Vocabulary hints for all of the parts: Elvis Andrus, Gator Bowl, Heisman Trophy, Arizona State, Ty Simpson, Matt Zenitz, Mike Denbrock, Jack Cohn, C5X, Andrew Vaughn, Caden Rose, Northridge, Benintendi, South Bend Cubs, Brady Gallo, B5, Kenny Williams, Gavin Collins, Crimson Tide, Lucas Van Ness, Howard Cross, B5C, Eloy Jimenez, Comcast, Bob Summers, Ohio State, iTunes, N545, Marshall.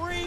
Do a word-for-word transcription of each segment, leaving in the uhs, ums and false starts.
three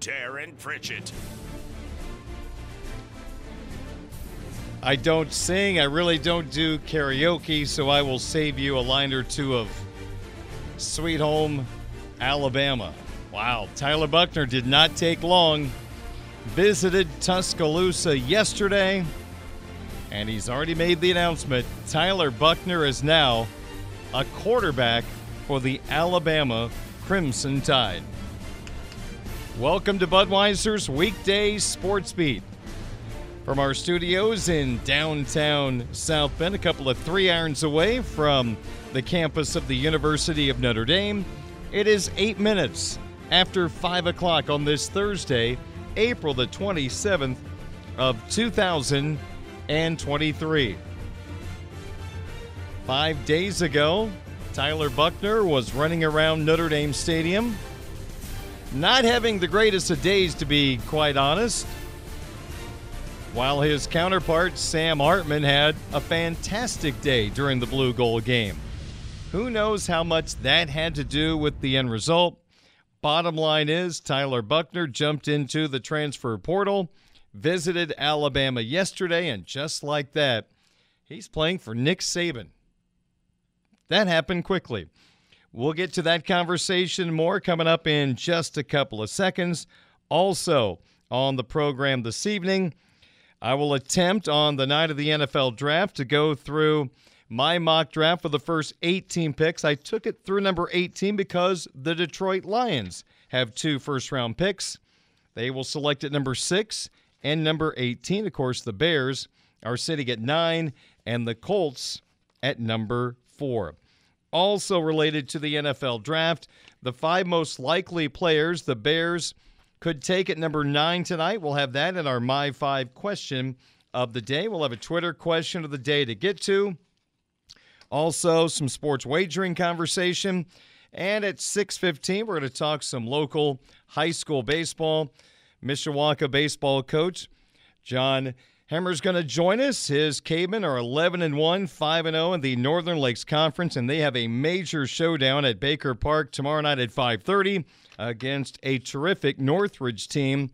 Darin Pritchett. I don't sing. I really don't do karaoke, so I will save you a line or two of Sweet Home Alabama. Wow. Tyler Buchner did not take long. Visited Tuscaloosa yesterday, and he's already made the announcement. Tyler Buchner is now a quarterback for the Alabama Crimson Tide. Welcome to Budweiser's Weekday Sports Beat. From our studios in downtown South Bend, a couple of three irons away from the campus of the University of Notre Dame, it is eight minutes after five o'clock on this Thursday, April the twenty-seventh of two thousand twenty-three. Five days ago, Tyler Buchner was running around Notre Dame Stadium, not having the greatest of days, to be quite honest, while his counterpart Sam Hartman had a fantastic day during the Blue Gold game. Who knows how much that had to do with the end result? Bottom line is Tyler Buchner jumped into the transfer portal, visited Alabama yesterday, and just like that, he's playing for Nick Saban. That happened quickly. We'll get to that conversation more coming up in just a couple of seconds. Also on the program this evening, I will attempt on the night of the N F L draft to go through my mock draft for the first eighteen picks. I took it through number eighteen because the Detroit Lions have two first-round picks. They will select at number six and number eighteen. Of course, the Bears are sitting at nine and the Colts at number four. Also related to the N F L draft, the five most likely players the Bears could take at number nine tonight. We'll have that in our My Five question of the day. We'll have a Twitter question of the day to get to. Also, some sports wagering conversation. And at six fifteen, we're going to talk some local high school baseball. Mishawaka baseball coach John Hemmer's going to join us. His Cavemen are eleven and one, five and oh in the Northern Lakes Conference, and they have a major showdown at Baker Park tomorrow night at five thirty against a terrific Northridge team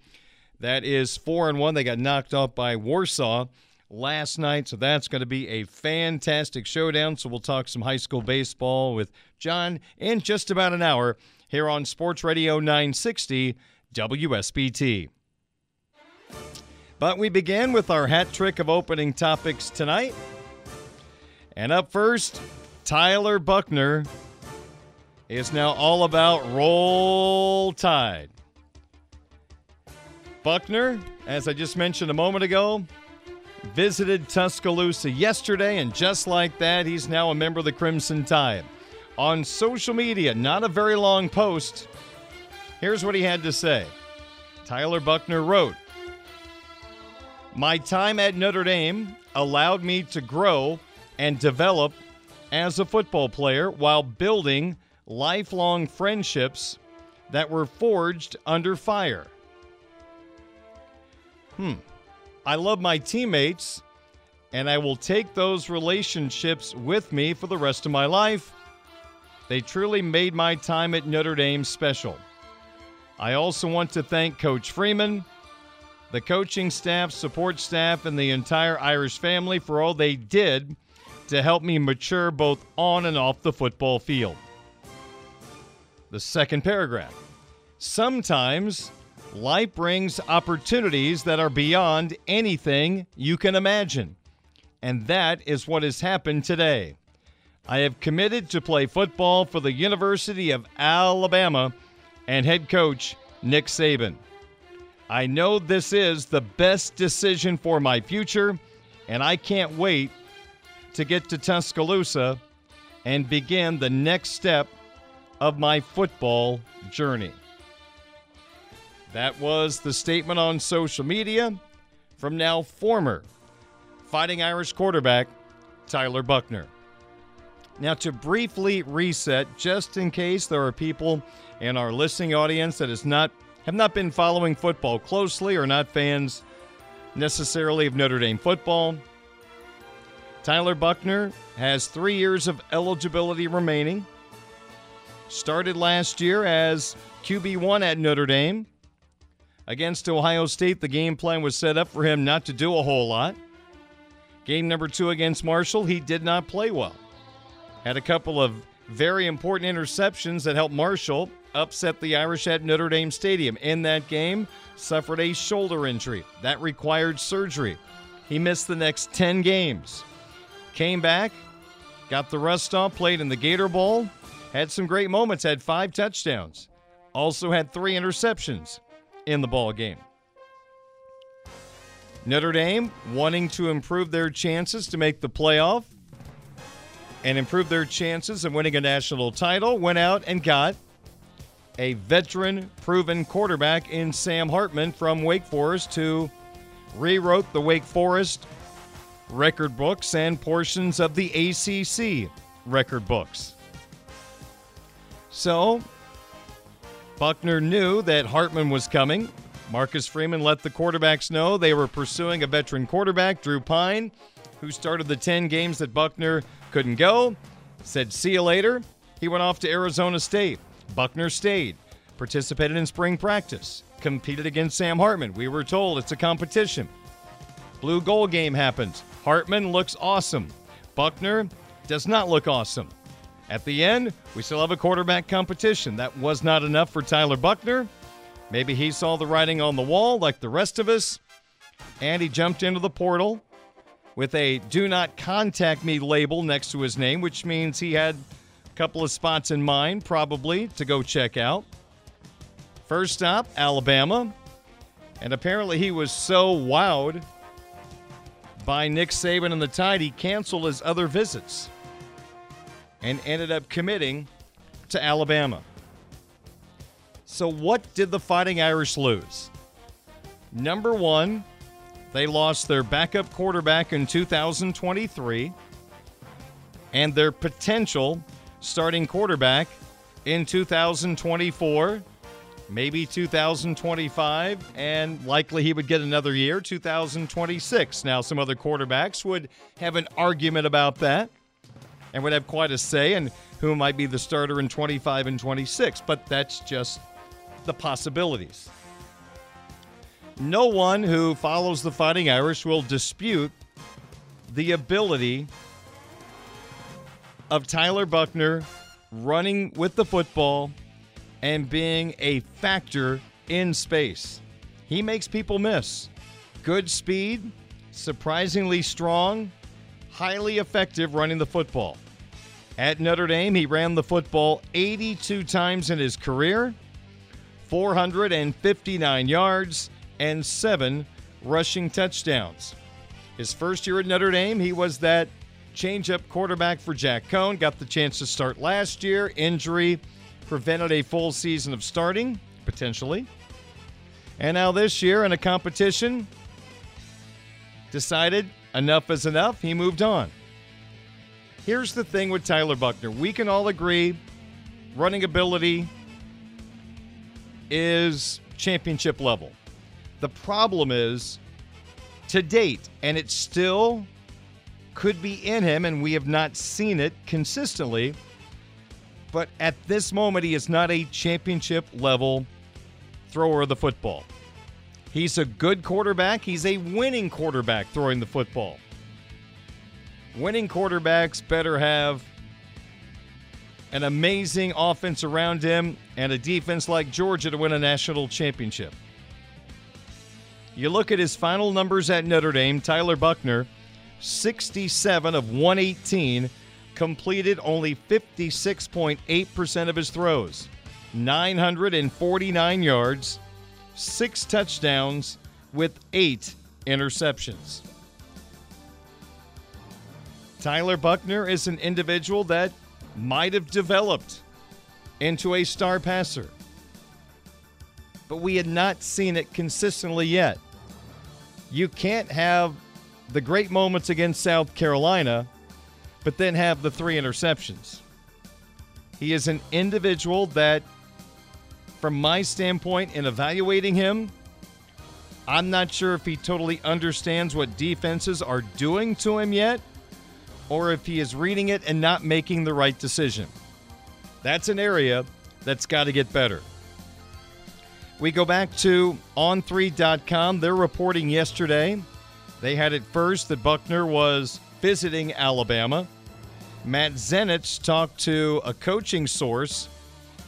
that is four and one. They got knocked off by Warsaw last night, so that's going to be a fantastic showdown. So we'll talk some high school baseball with John in just about an hour here on Sports Radio nine sixty W S B T. But we begin with our hat trick of opening topics tonight. And up first, Tyler Buchner is now all about Roll Tide. Buchner, as I just mentioned a moment ago, visited Tuscaloosa yesterday, and just like that, he's now a member of the Crimson Tide. On social media, not a very long post, here's what he had to say. Tyler Buchner wrote, "My time at Notre Dame allowed me to grow and develop as a football player while building lifelong friendships that were forged under fire. Hmm. I love my teammates, and I will take those relationships with me for the rest of my life. They truly made my time at Notre Dame special. I also want to thank Coach Freeman, the coaching staff, support staff, and the entire Irish family for all they did to help me mature both on and off the football field. The second paragraph. Sometimes life brings opportunities that are beyond anything you can imagine. And that is what has happened today. I have committed to play football for the University of Alabama and head coach Nick Saban. I know this is the best decision for my future, and I can't wait to get to Tuscaloosa and begin the next step of my football journey. That was the statement on social media from now former Fighting Irish quarterback Tyler Buchner. Now, to briefly reset, just in case there are people in our listening audience that is not have not been following football closely or not fans necessarily of Notre Dame football, Tyler Buchner has three years of eligibility remaining. Started last year as Q B one at Notre Dame. Against Ohio State, the game plan was set up for him not to do a whole lot. Game number two against Marshall, he did not play well. Had a couple of very important interceptions that helped Marshall upset the Irish at Notre Dame Stadium. In that game, suffered a shoulder injury. That required surgery. He missed the next ten games. Came back, got the rust off, played in the Gator Bowl, had some great moments, had five touchdowns. Also had three interceptions in the ball game. Notre Dame wanting to improve their chances to make the playoff and improve their chances of winning a national title, went out and got a veteran, proven quarterback in Sam Hartman from Wake Forest, who rewrote the Wake Forest record books and portions of the A C C record books. So, Buchner knew that Hartman was coming. Marcus Freeman let the quarterbacks know they were pursuing a veteran quarterback, Drew Pine, who started the ten games that Buchner couldn't go, said see you later. He went off to Arizona State. Buchner stayed, participated in spring practice, competed against Sam Hartman. We were told it's a competition. Blue goal game happens. Hartman looks awesome. Buchner does not look awesome. At the end, we still have a quarterback competition. That was not enough for Tyler Buchner. Maybe he saw the writing on the wall like the rest of us, and he jumped into the portal with a do not contact me label next to his name, which means he had a couple of spots in mind, probably, to go check out. First stop, Alabama. And apparently he was so wowed by Nick Saban and the Tide, he canceled his other visits and ended up committing to Alabama. So what did the Fighting Irish lose? Number one, they lost their backup quarterback in two thousand twenty-three and their potential starting quarterback in two thousand twenty-four, maybe two thousand twenty-five, and likely he would get another year, two thousand twenty-six. Now, some other quarterbacks would have an argument about that and would have quite a say in who might be the starter in twenty-five and twenty-six, but that's just the possibilities. No one who follows the Fighting Irish will dispute the ability of Tyler Buchner running with the football and being a factor in space. He makes people miss. Good speed, surprisingly strong, highly effective running the football. At Notre Dame, he ran the football eighty-two times in his career, four hundred fifty-nine yards, and seven rushing touchdowns. His first year at Notre Dame, he was that change-up quarterback for Jack Cohn, got the chance to start last year. Injury prevented a full season of starting, potentially. And now this year, in a competition, decided enough is enough. He moved on. Here's the thing with Tyler Buchner. We can all agree running ability is championship level. The problem is, to date, and it still could be in him, and we have not seen it consistently, but at this moment he is not a championship-level thrower of the football. He's a good quarterback. He's a winning quarterback throwing the football. Winning quarterbacks better have an amazing offense around him and a defense like Georgia to win a national championship. You look at his final numbers at Notre Dame, Tyler Buchner, sixty-seven of one eighteen, completed only fifty-six point eight percent of his throws, nine hundred forty-nine yards, six touchdowns with eight interceptions. Tyler Buchner is an individual that might have developed into a star passer, but we had not seen it consistently yet. You can't have the great moments against South Carolina, but then have the three interceptions. He is an individual that, from my standpoint in evaluating him, I'm not sure if he totally understands what defenses are doing to him yet, or if he is reading it and not making the right decision. That's an area that's got to get better. We go back to on three dot com. They're reporting yesterday. They had it first that Buchner was visiting Alabama. Matt Zenitz talked to a coaching source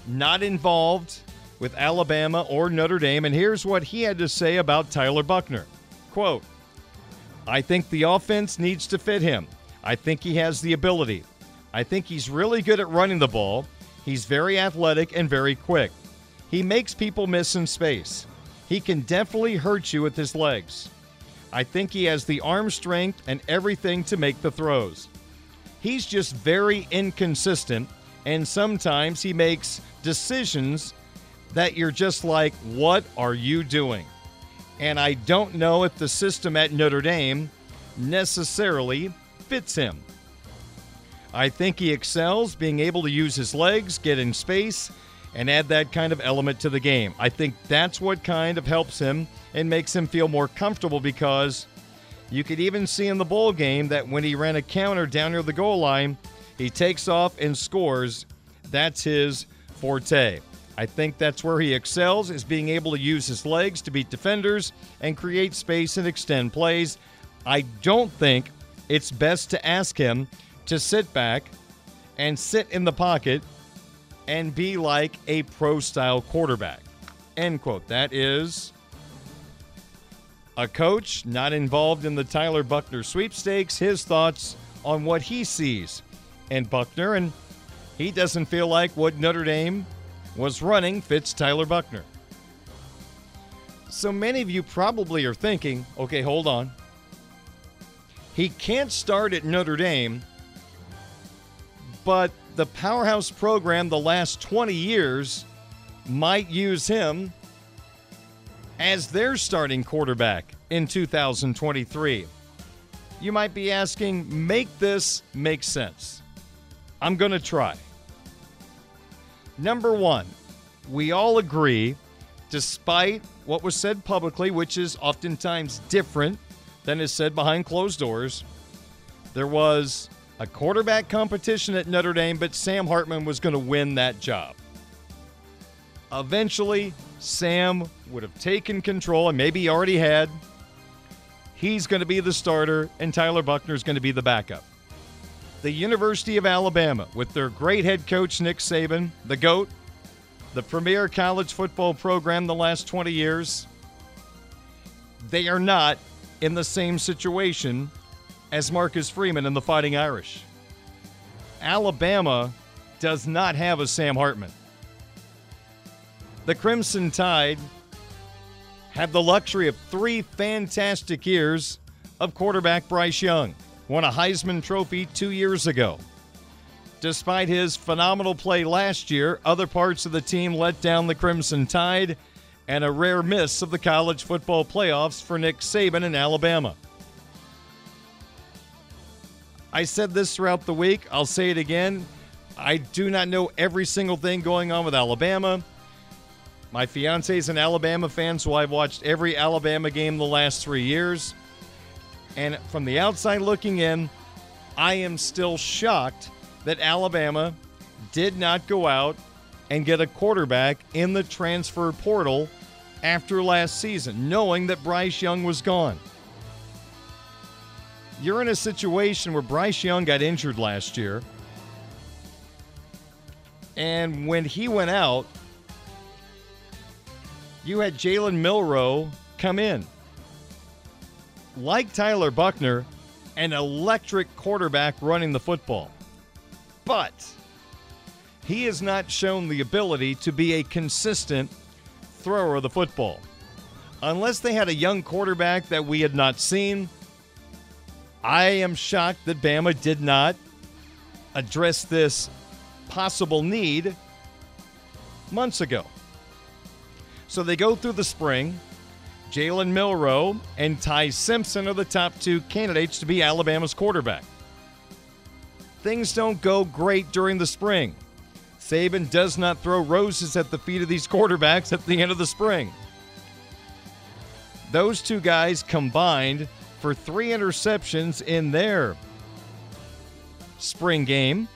not involved with Alabama or Notre Dame, and here's what he had to say about Tyler Buchner. Quote, "I think the offense needs to fit him. I think he has the ability. I think he's really good at running the ball. He's very athletic and very quick. He makes people miss in space. He can definitely hurt you with his legs. I think he has the arm strength and everything to make the throws. He's just very inconsistent, and sometimes he makes decisions that you're just like, what are you doing? And I don't know if the system at Notre Dame necessarily fits him. I think he excels being able to use his legs, get in space, and add that kind of element to the game. I think that's what kind of helps him and makes him feel more comfortable, because you could even see in the bowl game that when he ran a counter down near the goal line, he takes off and scores. That's his forte. I think that's where he excels, is being able to use his legs to beat defenders and create space and extend plays. I don't think it's best to ask him to sit back and sit in the pocket and be like a pro-style quarterback." End quote. That is a coach not involved in the Tyler Buchner sweepstakes, his thoughts on what he sees in Buchner, and he doesn't feel like what Notre Dame was running fits Tyler Buchner. So many of you probably are thinking, okay, hold on. He can't start at Notre Dame, but the powerhouse program the last twenty years might use him as their starting quarterback in two thousand twenty-three. You might be asking, make this make sense. I'm going to try. Number one, we all agree, despite what was said publicly, which is oftentimes different than is said behind closed doors, there was a quarterback competition at Notre Dame, but Sam Hartman was going to win that job. Eventually, Sam would have taken control, and maybe he already had. He's going to be the starter, and Tyler Buchner is going to be the backup. The University of Alabama, with their great head coach Nick Saban, the GOAT, the premier college football program the last twenty years, they are not in the same situation as Marcus Freeman and the Fighting Irish. Alabama does not have a Sam Hartman. The Crimson Tide had the luxury of three fantastic years of quarterback Bryce Young, won a Heisman Trophy two years ago. Despite his phenomenal play last year, other parts of the team let down the Crimson Tide, and a rare miss of the college football playoffs for Nick Saban in Alabama. I said this throughout the week. I'll say it again. I do not know every single thing going on with Alabama. My fiancée is an Alabama fan, so I've watched every Alabama game the last three years. And from the outside looking in, I am still shocked that Alabama did not go out and get a quarterback in the transfer portal after last season, knowing that Bryce Young was gone. You're in a situation where Bryce Young got injured last year, and when he went out, you had Jalen Milroe come in. Like Tyler Buchner, an electric quarterback running the football. But he has not shown the ability to be a consistent thrower of the football. Unless they had a young quarterback that we had not seen, I am shocked that Bama did not address this possible need months ago. So they go through the spring. Jalen Milroe and Ty Simpson are the top two candidates to be Alabama's quarterback. Things don't go great during the spring. Saban does not throw roses at the feet of these quarterbacks at the end of the spring. Those two guys combined for three interceptions in their spring game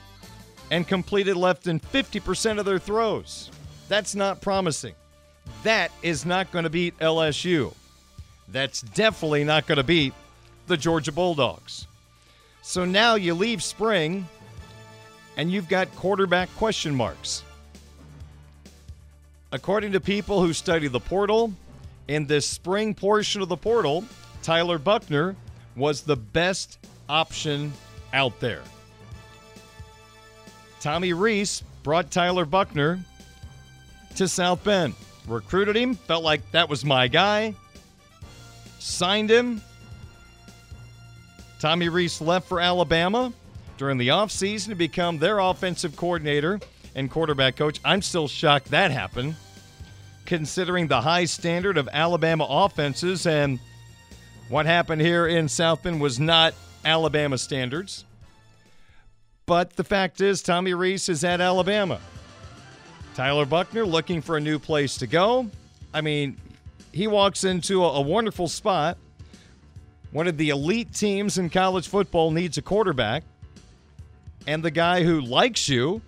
and completed less than fifty percent of their throws. That's not promising. That is not going to beat L S U. That's definitely not going to beat the Georgia Bulldogs. So now you leave spring, and you've got quarterback question marks. According to people who study the portal, in this spring portion of the portal, Tyler Buchner was the best option out there. Tommy Rees brought Tyler Buchner to South Bend. Recruited him, felt like that was my guy, signed him. Tommy Rees left for Alabama during the offseason to become their offensive coordinator and quarterback coach. I'm still shocked that happened, considering the high standard of Alabama offenses, and what happened here in South Bend was not Alabama standards. But the fact is, Tommy Rees is at Alabama. Tyler Buchner looking for a new place to go. I mean, he walks into a, a wonderful spot. One of the elite teams in college football needs a quarterback. And the guy who likes you,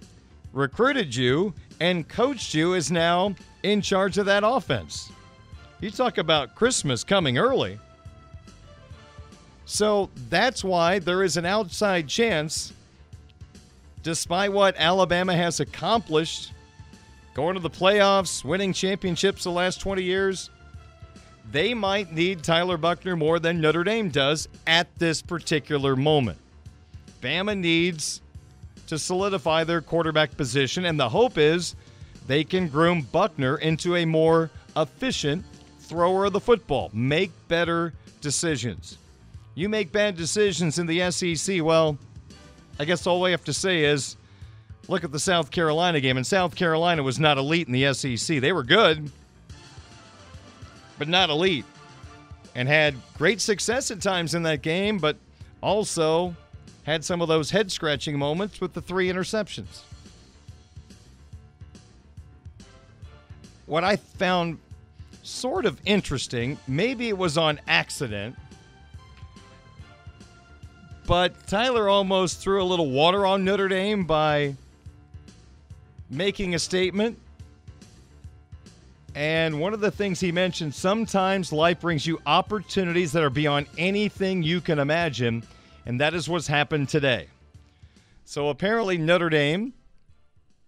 recruited you, and coached you is now in charge of that offense. You talk about Christmas coming early. So that's why there is an outside chance, despite what Alabama has accomplished, going to the playoffs, winning championships the last twenty years, they might need Tyler Buchner more than Notre Dame does at this particular moment. Bama needs to solidify their quarterback position, and the hope is they can groom Buchner into a more efficient thrower of the football, make better decisions. You make bad decisions in the S E C, well, I guess all we have to say is, look at the South Carolina game, and South Carolina was not elite in the S E C. They were good, but not elite, and had great success at times in that game, but also had some of those head-scratching moments with the three interceptions. What I found sort of interesting, maybe it was on accident, but Tyler almost threw a little water on Notre Dame by making a statement. And one of the things he mentioned, sometimes life brings you opportunities that are beyond anything you can imagine, and that is what's happened today. So apparently Notre Dame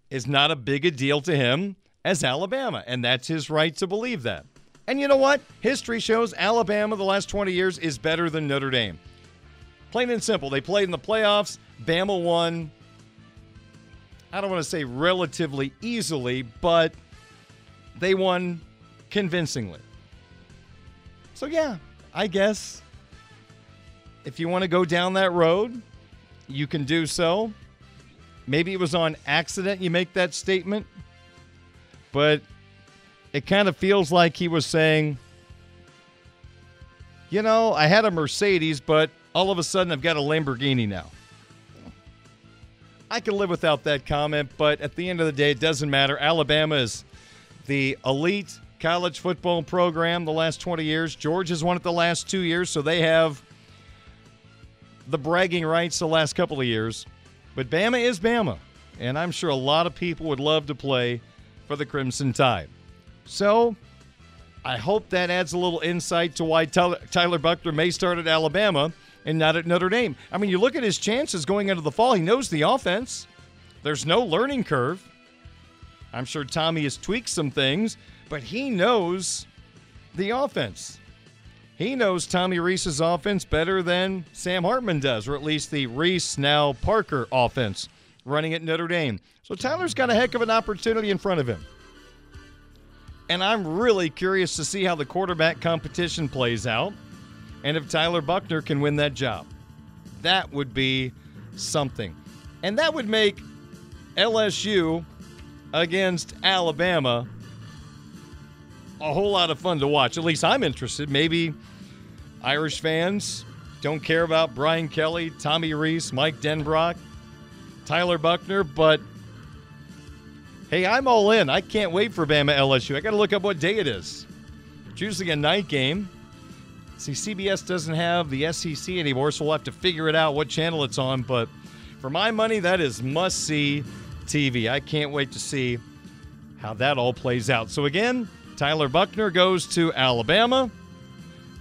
is not as big a deal to him as Alabama, and that's his right to believe that. And you know what? History shows Alabama the last twenty years is better than Notre Dame. Plain and simple. They played in the playoffs. Bama won, I don't want to say relatively easily, but they won convincingly. So, yeah, I guess if you want to go down that road, you can do so. Maybe it was on accident you make that statement, but it kind of feels like he was saying, you know, I had a Mercedes, but all of a sudden I've got a Lamborghini now. I can live without that comment, but at the end of the day, it doesn't matter. Alabama is the elite college football program the last twenty years. Georgia's won it the last two years, so they have the bragging rights the last couple of years. But Bama is Bama, and I'm sure a lot of people would love to play for the Crimson Tide. So I hope that adds a little insight to why Tyler Buchner may start at Alabama and not at Notre Dame. I mean, you look at his chances going into the fall. He knows the offense. There's no learning curve. I'm sure Tommy has tweaked some things, but he knows the offense. He knows Tommy Rees' offense better than Sam Hartman does, or at least the Rees, now Parker, offense running at Notre Dame. So Tyler's got a heck of an opportunity in front of him. And I'm really curious to see how the quarterback competition plays out and if Tyler Buchner can win that job. That would be something. And that would make L S U against Alabama a whole lot of fun to watch. At least I'm interested. Maybe Irish fans don't care about Brian Kelly, Tommy Rees, Mike Denbrock, Tyler Buchner, but hey, I'm all in. I can't wait for Bama L S U. I got to look up what day it is. It's usually a night game. See, C B S doesn't have the S E C anymore, so we'll have to figure it out what channel it's on. But for my money, that is must-see T V. I can't wait to see how that all plays out. So again, Tyler Buchner goes to Alabama.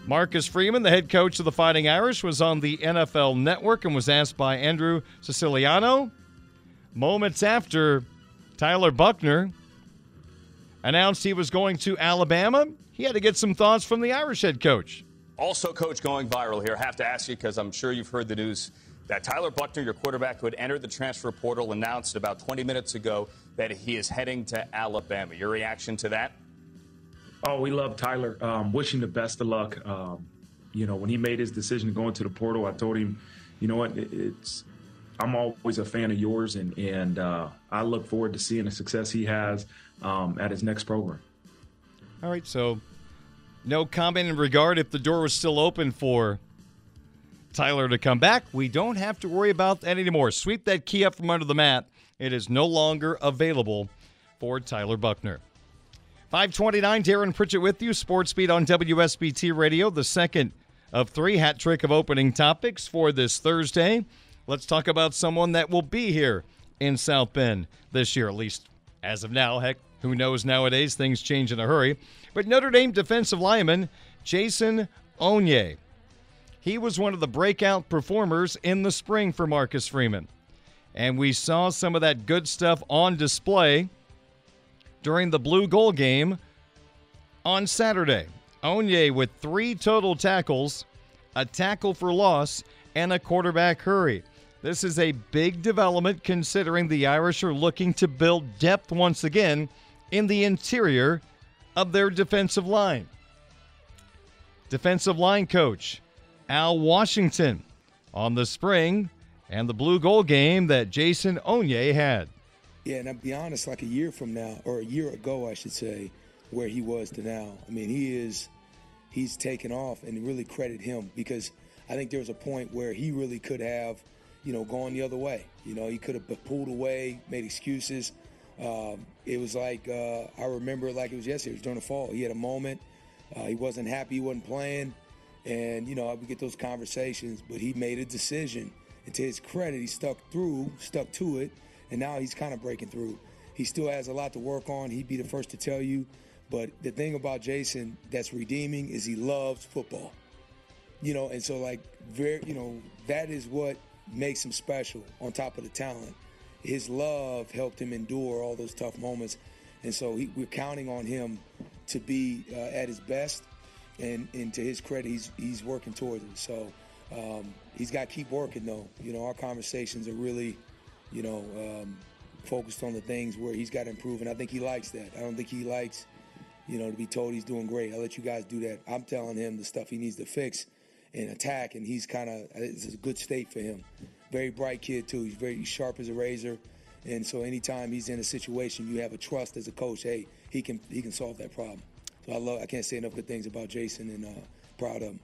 Marcus Freeman, the head coach of the Fighting Irish, was on the N F L Network and was asked by Andrew Siciliano moments after Tyler Buchner announced he was going to Alabama. He had to get some thoughts from the Irish head coach. Also, coach, going viral here, I have to ask you, because I'm sure you've heard the news, that Tyler Buchner, your quarterback, who had entered the transfer portal, announced about twenty minutes ago that he is heading to Alabama. Your reaction to that? Oh, we love Tyler. Um, wishing the best of luck. Um, you know, when he made his decision to go into the portal, I told him, you know what, it's I'm always a fan of yours, and, and uh, I look forward to seeing the success he has um, at his next program. All right, so no comment in regard if the door was still open for Tyler to come back. We don't have to worry about that anymore. Sweep that key up from under the mat. It is no longer available for Tyler Buchner. five twenty-nine, Darin Pritchett with you. Sports Beat on W S B T Radio, the second of three hat trick of opening topics for this Thursday. Let's talk about someone that will be here in South Bend this year, at least as of now. Heck, who knows nowadays? Things change in a hurry. But Notre Dame defensive lineman Jason Onye, he was one of the breakout performers in the spring for Marcus Freeman. And we saw some of that good stuff on display during the Blue Gold game on Saturday. Onye with three total tackles, a tackle for loss, and a quarterback hurry. This is a big development considering the Irish are looking to build depth once again in the interior of their defensive line. Defensive line coach Al Washington on the spring and the Blue Gold game that Jason Onye had. Yeah, and I'll be honest, like a year from now, or a year ago, I should say, where he was to now. I mean, he is, he's taken off, and really credit him, because I think there was a point where he really could have, you know, going the other way. You know, he could have pulled away, made excuses. Um, it was like, uh, I remember like it was yesterday, it was during the fall. He had a moment. Uh, he wasn't happy, he wasn't playing. And, you know, we get those conversations, but he made a decision. And to his credit, he stuck through, stuck to it, and now he's kind of breaking through. He still has a lot to work on. He'd be the first to tell you. But the thing about Jason that's redeeming is he loves football. You know, and so like, very, you know, that is what makes him special on top of the talent. His love helped him endure all those tough moments, and so he, we're counting on him to be uh, at his best, and, and to his credit, he's he's working towards it. So um, he's got to keep working, though. You know, our conversations are really, you know, um, focused on the things where he's got to improve, and I think he likes that. I don't think he likes, you know, to be told he's doing great. I'll let you guys do that. I'm telling him the stuff he needs to fix and attack, and he's kind of, it's a good state for him. Very bright kid, too. He's very sharp as a razor, and so anytime he's in a situation, you have a trust as a coach. Hey, he can he can solve that problem. So I love, I can't say enough good things about Jason, and uh, proud of him.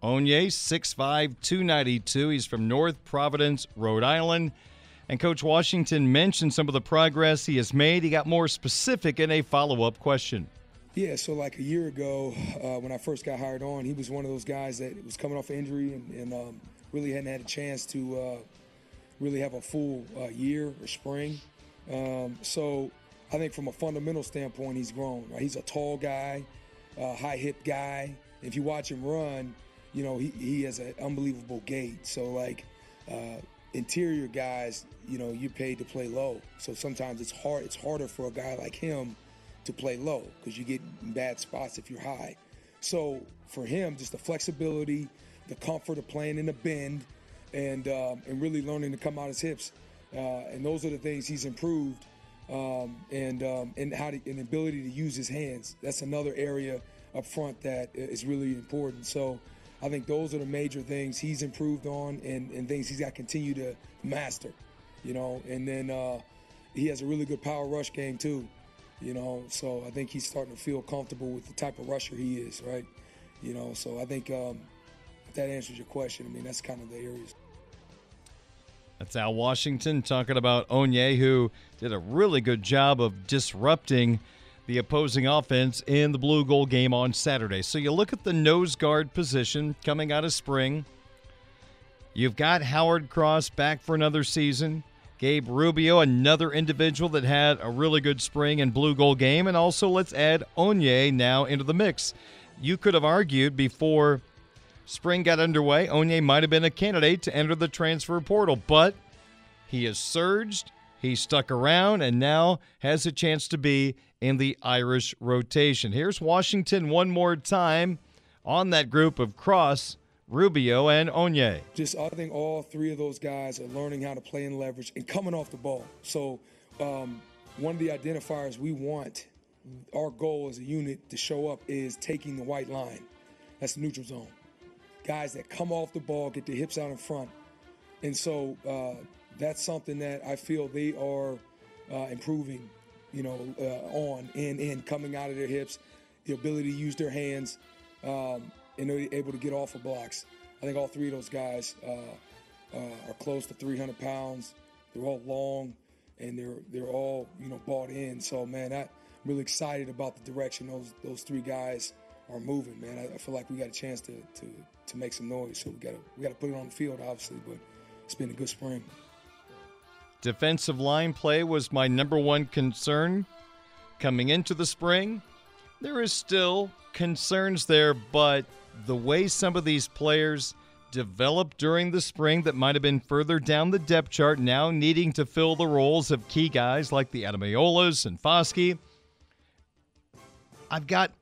Onye, six five, two ninety-two. He's from North Providence, Rhode Island. And Coach Washington mentioned some of the progress he has made. He got more specific in a follow-up question. Yeah, so like a year ago, uh, when I first got hired on, he was one of those guys that was coming off injury and, and um, really hadn't had a chance to uh, really have a full uh, year or spring. Um, so I think from a fundamental standpoint, he's grown. Right? He's a tall guy, uh, high hip guy. If you watch him run, you know, he, he has an unbelievable gait. So like uh, interior guys, you know, you're paid to play low. So sometimes it's hard. It's harder for a guy like him to play low because you get in bad spots if you're high. So for him, just the flexibility, the comfort of playing in a bend, and um, and really learning to come out his hips. Uh, and those are the things he's improved. Um, and um, and how to, and the ability to use his hands. That's another area up front that is really important. So I think those are the major things he's improved on, and, and things he's got to continue to master, you know. And then uh, he has a really good power rush game too, you know. So I think he's starting to feel comfortable with the type of rusher he is, right? You know, so I think um, if that answers your question, I mean, that's kind of the areas. That's Al Washington talking about Onye, who did a really good job of disrupting the opposing offense in the blue gold game on Saturday. So you look at the nose guard position coming out of spring. You've got Howard Cross back for another season. Gabe Rubio, another individual that had a really good spring and blue gold game. And also let's add Onye now into the mix. You could have argued before spring got underway, Onye might have been a candidate to enter the transfer portal, but he has surged, he stuck around, and now has a chance to be in the Irish rotation. Here's Washington one more time on that group of Cross, Rubio, and Onye. Just I think all three of those guys are learning how to play in leverage and coming off the ball. So um, one of the identifiers we want, our goal as a unit to show up, is taking the white line. That's the neutral zone. Guys that come off the ball, get their hips out in front. And so uh, that's something that I feel they are uh, improving, you know, uh, on and in, coming out of their hips, the ability to use their hands, um, and they're able to get off of blocks. I think all three of those guys uh, uh, are close to three hundred pounds. They're all long, and they're they're all, you know, bought in. So, man, I'm really excited about the direction those those three guys are moving, man. I, I feel like we got a chance to, to, to make some noise. So we got to we got to put it on the field, obviously, but it's been a good spring. Defensive line play was my number one concern coming into the spring. There is still concerns there, but the way some of these players developed during the spring that might have been further down the depth chart, now needing to fill the roles of key guys like the Adebayolas and Foskey, I've got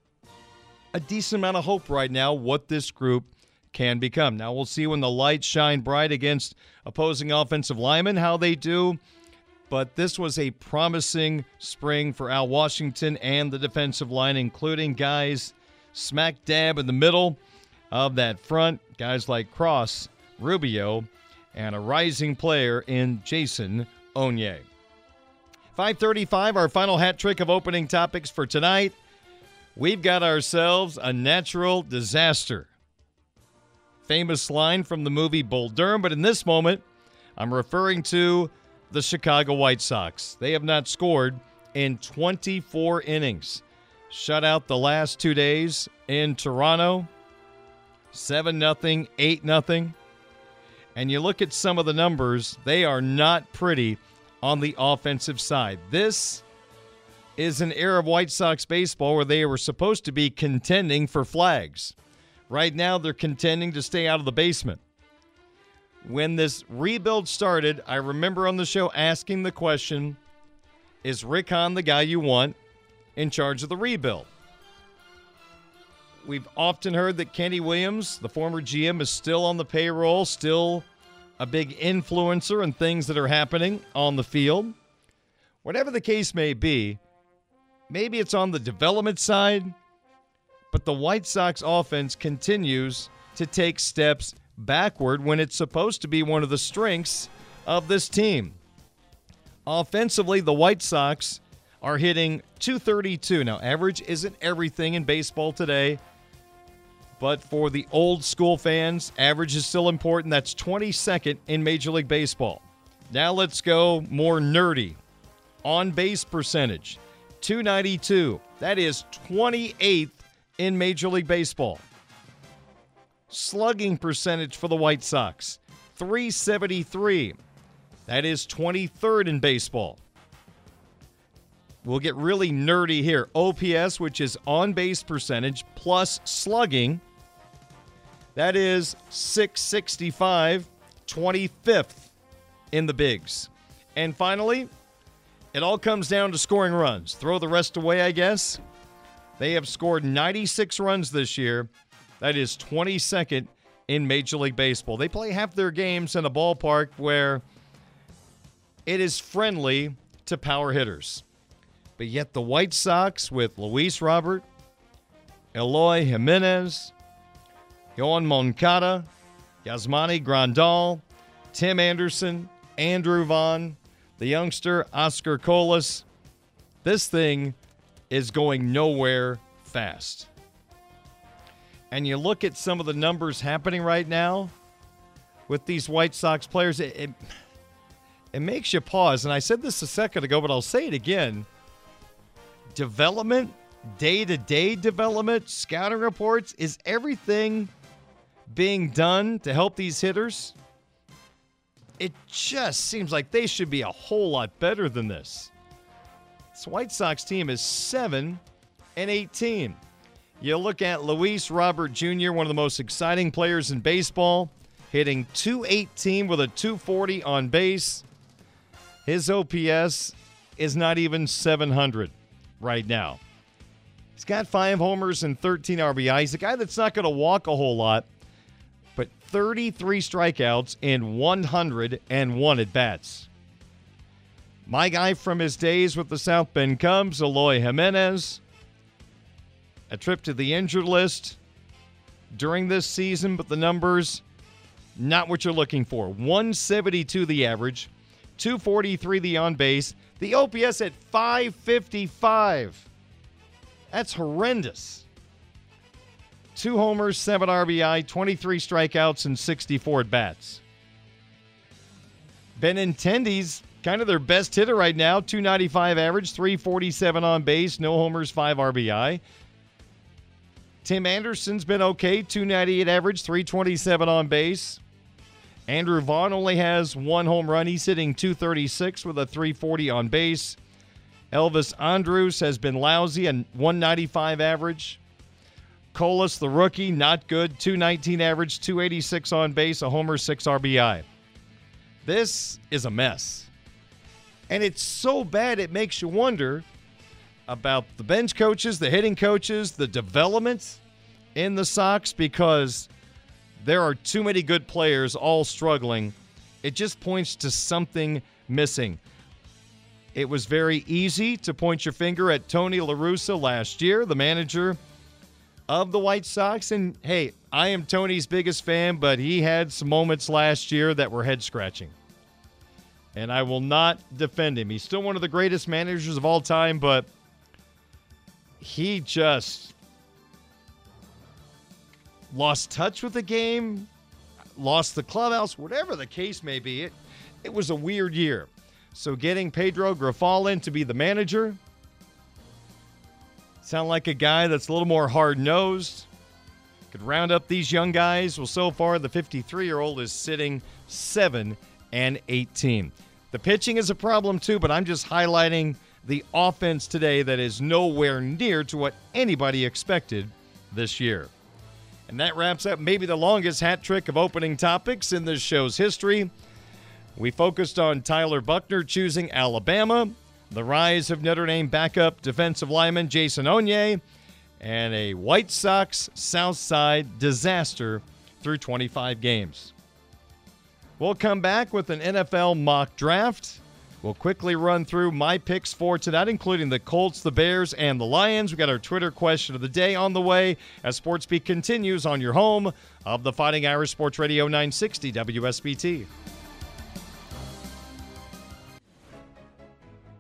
a decent amount of hope right now what this group can become. Now we'll see when the lights shine bright against opposing offensive linemen how they do, but this was a promising spring for Al Washington and the defensive line, including guys smack dab in the middle of that front, guys like Cross, Rubio, and a rising player in Jason Onye. five thirty-five, our final hat trick of opening topics for tonight. We've got ourselves a natural disaster. Famous line from the movie Bull Durham, but in this moment, I'm referring to the Chicago White Sox. They have not scored in twenty-four innings. Shut out the last two days in Toronto, seven nothing, eight nothing. And you look at some of the numbers, they are not pretty on the offensive side. This is an era of White Sox baseball where they were supposed to be contending for flags. Right now, they're contending to stay out of the basement. When this rebuild started, I remember on the show asking the question, is Rick Hahn the guy you want in charge of the rebuild? We've often heard that Kenny Williams, the former G M, is still on the payroll, still a big influencer in things that are happening on the field. Whatever the case may be, maybe it's on the development side, but the White Sox offense continues to take steps backward when it's supposed to be one of the strengths of this team. Offensively, the White Sox are hitting two thirty-two. Now, average isn't everything in baseball today, but for the old school fans, average is still important. That's twenty-second in Major League Baseball. Now let's go more nerdy. On-base percentage, two ninety-two. That is twenty-eighth in Major League Baseball. Slugging percentage for the White Sox, three seventy-three. That is twenty-third in baseball. We'll get really nerdy here. O P S, which is on-base percentage, plus slugging. That is six sixty-five, twenty-fifth in the bigs. And finally, it all comes down to scoring runs. Throw the rest away, I guess. They have scored ninety-six runs this year. That is twenty-second in Major League Baseball. They play half their games in a ballpark where it is friendly to power hitters. But yet the White Sox with Luis Robert, Eloy Jimenez, Yohan Moncada, Yasmani Grandal, Tim Anderson, Andrew Vaughn, the youngster Oscar Colas. This thing is going nowhere fast. And you look at some of the numbers happening right now with these White Sox players, it, it, it makes you pause. And I said this a second ago, but I'll say it again. Development, day-to-day development, scouting reports, is everything being done to help these hitters? It just seems like they should be a whole lot better than this. This White Sox team is seven and eighteen. You look at Luis Robert Junior, one of the most exciting players in baseball, hitting two eighteen with a two forty on base. His O P S is not even seven hundred right now. He's got five homers and thirteen R B I. He's a guy that's not going to walk a whole lot, but thirty-three strikeouts in one hundred one at-bats. My guy from his days with the South Bend Cubs, Eloy Jimenez, a trip to the injured list during this season, but the numbers, not what you're looking for. one seventy-two the average, two forty-three the on-base, the O P S at five fifty-five. That's horrendous. Two homers, seven R B I, twenty-three strikeouts, and sixty-four at-bats. Benintendi's kind of their best hitter right now, two ninety-five average, three forty-seven on base, no homers, five R B I. Tim Anderson's been okay, two ninety-eight average, three twenty-seven on base. Andrew Vaughn only has one home run. He's hitting two thirty-six with a three forty on base. Elvis Andrus has been lousy, and one ninety-five average. Colas, the rookie, not good, two nineteen average, two eighty-six on base, a homer, six R B I. This is a mess. And it's so bad it makes you wonder about the bench coaches, the hitting coaches, the development in the Sox, because there are too many good players all struggling. It just points to something missing. It was very easy to point your finger at Tony La Russa last year, the manager of the White Sox. And, hey, I am Tony's biggest fan, but he had some moments last year that were head-scratching. And I will not defend him. He's still one of the greatest managers of all time, but he just lost touch with the game, lost the clubhouse, whatever the case may be. It, it was a weird year. So getting Pedro Grifal in to be the manager, sound like a guy that's a little more hard-nosed, could round up these young guys. Well, so far, the fifty-three-year-old is sitting seven and eighteen. The pitching is a problem, too, but I'm just highlighting the offense today that is nowhere near to what anybody expected this year. And that wraps up maybe the longest hat trick of opening topics in this show's history. We focused on Tyler Buchner choosing Alabama, the rise of Notre Dame backup defensive lineman Jason Onye, and a White Sox South Side disaster through twenty-five games. We'll come back with an N F L mock draft. We'll quickly run through my picks for tonight, including the Colts, the Bears, and the Lions. We've got our Twitter question of the day on the way as SportsBeat continues on your home of the Fighting Irish Sports Radio nine sixty W S B T.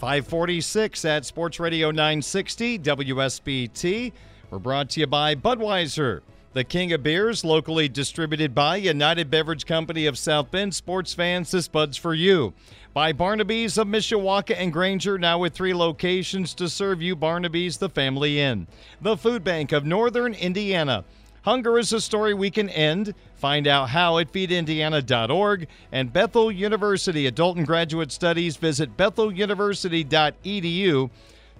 five forty-six at Sports Radio nine sixty W S B T. We're brought to you by Budweiser, the king of beers, locally distributed by United Beverage Company of South Bend. Sports fans, this Bud's for you. By Barnaby's of Mishawaka and Granger, now with three locations to serve you. Barnaby's, the family inn. The Food Bank of Northern Indiana. Hunger is a story we can end. Find out how at feed indiana dot org. And Bethel University Adult and Graduate Studies. Visit bethel university dot e d u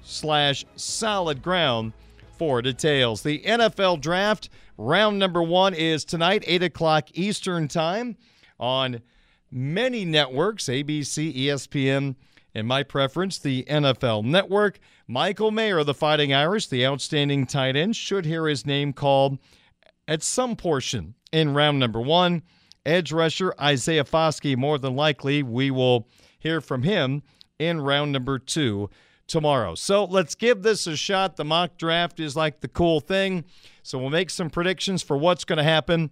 slash solid ground for details. The N F L Draft round number one is tonight, eight o'clock Eastern Time on many networks, A B C, E S P N, and my preference, the N F L Network. Michael Mayer of the Fighting Irish, the outstanding tight end, should hear his name called at some portion in round number one. Edge rusher Isaiah Foskey, more than likely we will hear from him in round number two tomorrow. So let's give this a shot. The mock draft is like the cool thing. So we'll make some predictions for what's going to happen.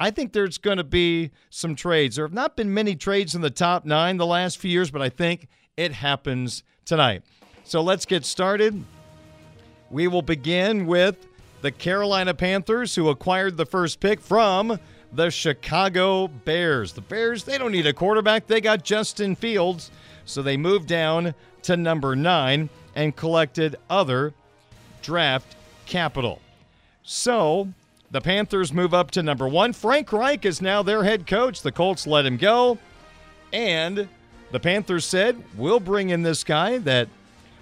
I think there's going to be some trades. There have not been many trades in the top nine the last few years, but I think it happens tonight. So let's get started. We will begin with the Carolina Panthers, who acquired the first pick from the Chicago Bears. The Bears, they don't need a quarterback. They got Justin Fields, so they moved down to number nine and collected other draft capital. So the Panthers move up to number one. Frank Reich is now their head coach. The Colts let him go, and the Panthers said, we'll bring in this guy that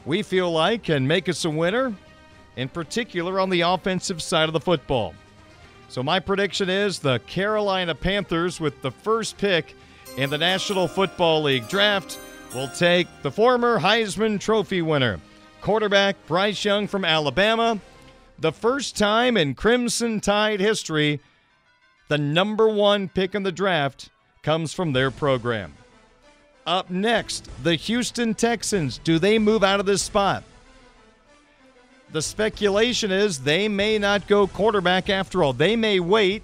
we feel like can make us a winner, in particular on the offensive side of the football. So my prediction is the Carolina Panthers, with the first pick in the National Football League draft, will take the former Heisman Trophy winner, quarterback Bryce Young from Alabama. The first time in Crimson Tide history, the number one pick in the draft comes from their program. Up next, the Houston Texans. Do they move out of this spot? The speculation is they may not go quarterback after all. They may wait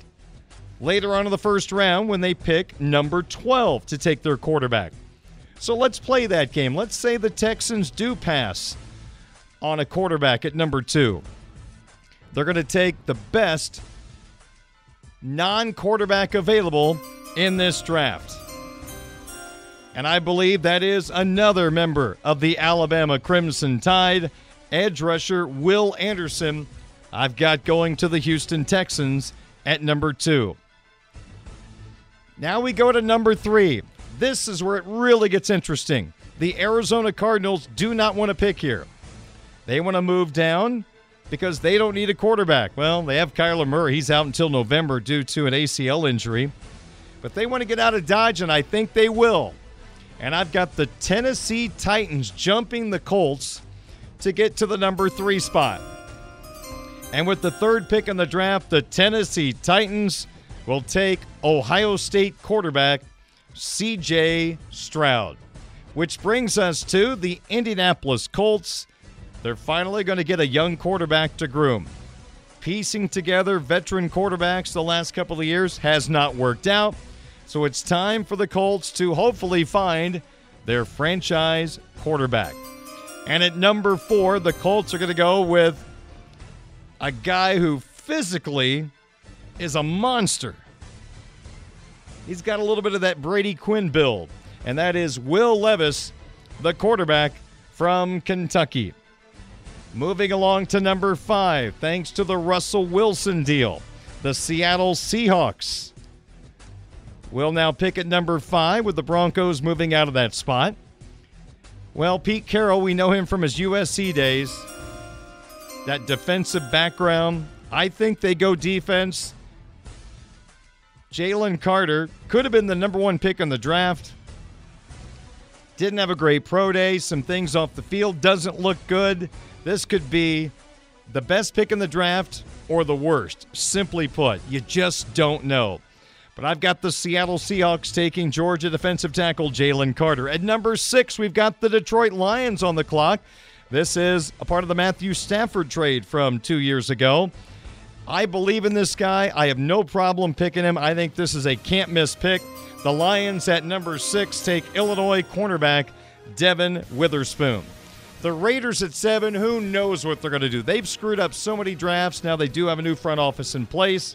later on in the first round when they pick number twelve to take their quarterback. So let's play that game. Let's say the Texans do pass on a quarterback at number two. They're going to take the best non-quarterback available in this draft. And I believe that is another member of the Alabama Crimson Tide, edge rusher Will Anderson. I've got going to the Houston Texans at number two. Now we go to number three. This is where it really gets interesting. The Arizona Cardinals do not want to pick here. They want to move down because they don't need a quarterback. Well, they have Kyler Murray. He's out until November due to an A C L injury. But they want to get out of Dodge, and I think they will. And I've got the Tennessee Titans jumping the Colts to get to the number three spot. And with the third pick in the draft, the Tennessee Titans will take Ohio State quarterback C J Stroud. Which brings us to the Indianapolis Colts. They're finally going to get a young quarterback to groom. Piecing together veteran quarterbacks the last couple of years has not worked out. So it's time for the Colts to hopefully find their franchise quarterback. And at number four, the Colts are going to go with a guy who physically is a monster. He's got a little bit of that Brady Quinn build, and that is Will Levis, the quarterback from Kentucky. Moving along to number five, thanks to the Russell Wilson deal, the Seattle Seahawks will now pick at number five, with the Broncos moving out of that spot. Well, Pete Carroll, we know him from his U S C days. That defensive background. I think they go defense. Jalen Carter could have been the number one pick in the draft. Didn't have a great pro day. Some things off the field. Doesn't look good. This could be the best pick in the draft or the worst. Simply put, you just don't know. But I've got the Seattle Seahawks taking Georgia defensive tackle Jalen Carter. At number six, we've got the Detroit Lions on the clock. This is a part of the Matthew Stafford trade from two years ago. I believe in this guy. I have no problem picking him. I think this is a can't-miss pick. The Lions at number six take Illinois cornerback Devin Witherspoon. The Raiders at seven, who knows what they're going to do. They've screwed up so many drafts. Now they do have a new front office in place.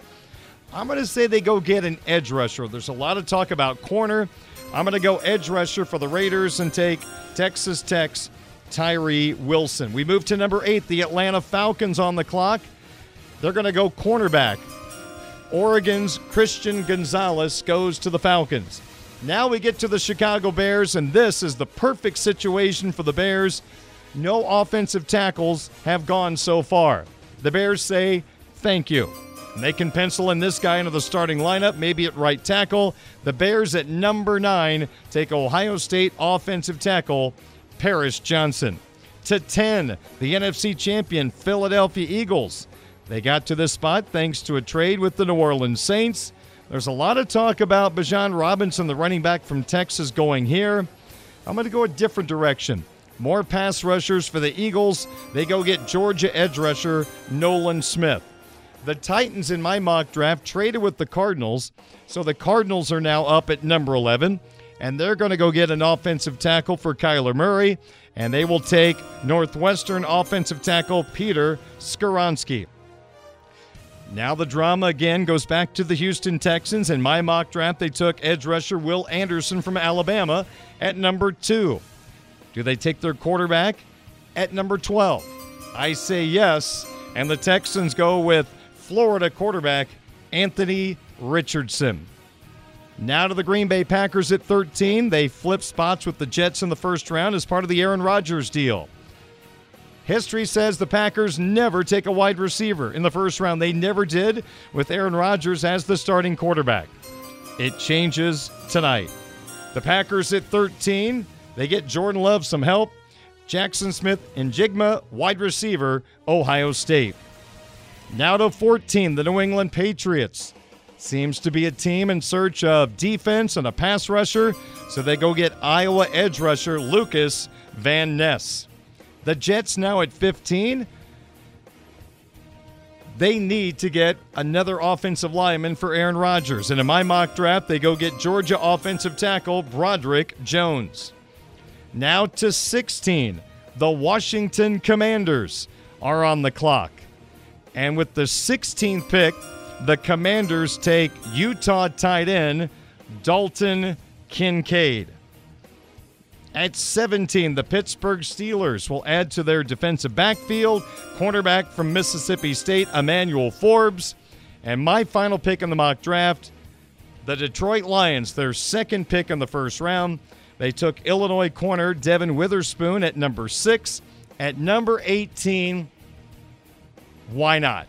I'm going to say they go get an edge rusher. There's a lot of talk about corner. I'm going to go edge rusher for the Raiders and take Texas Tech's Tyree Wilson. We move to number eight, the Atlanta Falcons on the clock. They're going to go cornerback. Oregon's Christian Gonzalez goes to the Falcons. Now we get to the Chicago Bears, and this is the perfect situation for the Bears. No offensive tackles have gone so far. The Bears say thank you. And they can pencil in this guy into the starting lineup, maybe at right tackle. The Bears at number nine take Ohio State offensive tackle Paris Johnson. To ten, the N F C champion Philadelphia Eagles. They got to this spot thanks to a trade with the New Orleans Saints. There's a lot of talk about Bijan Robinson, the running back from Texas, going here. I'm going to go a different direction. More pass rushers for the Eagles. They go get Georgia edge rusher Nolan Smith. The Titans in my mock draft traded with the Cardinals, so the Cardinals are now up at number eleven, and they're going to go get an offensive tackle for Kyler Murray, and they will take Northwestern offensive tackle Peter Skoronski. Now the drama again goes back to the Houston Texans. In my mock draft, they took edge rusher Will Anderson from Alabama at number two. Do they take their quarterback at number twelve? I say yes, and the Texans go with Florida quarterback Anthony Richardson. Now to the Green Bay Packers at thirteen. They flip spots with the Jets in the first round as part of the Aaron Rodgers deal. History says the Packers never take a wide receiver in the first round. They never did with Aaron Rodgers as the starting quarterback. It changes tonight. The Packers at thirteen. They get Jordan Love some help. Jackson Smith and Njigma, wide receiver, Ohio State. Now to fourteen, the New England Patriots. Seems to be a team in search of defense and a pass rusher, so they go get Iowa edge rusher Lucas Van Ness. The Jets now at fifteen. They need to get another offensive lineman for Aaron Rodgers. And in my mock draft, they go get Georgia offensive tackle Broderick Jones. Now to sixteen. The Washington Commanders are on the clock. And with the sixteenth pick, the Commanders take Utah tight end Dalton Kincaid. At seventeen, the Pittsburgh Steelers will add to their defensive backfield cornerback from Mississippi State, Emmanuel Forbes. And my final pick in the mock draft, the Detroit Lions, their second pick in the first round. They took Illinois corner Devin Witherspoon at number six. At number eighteen, why not?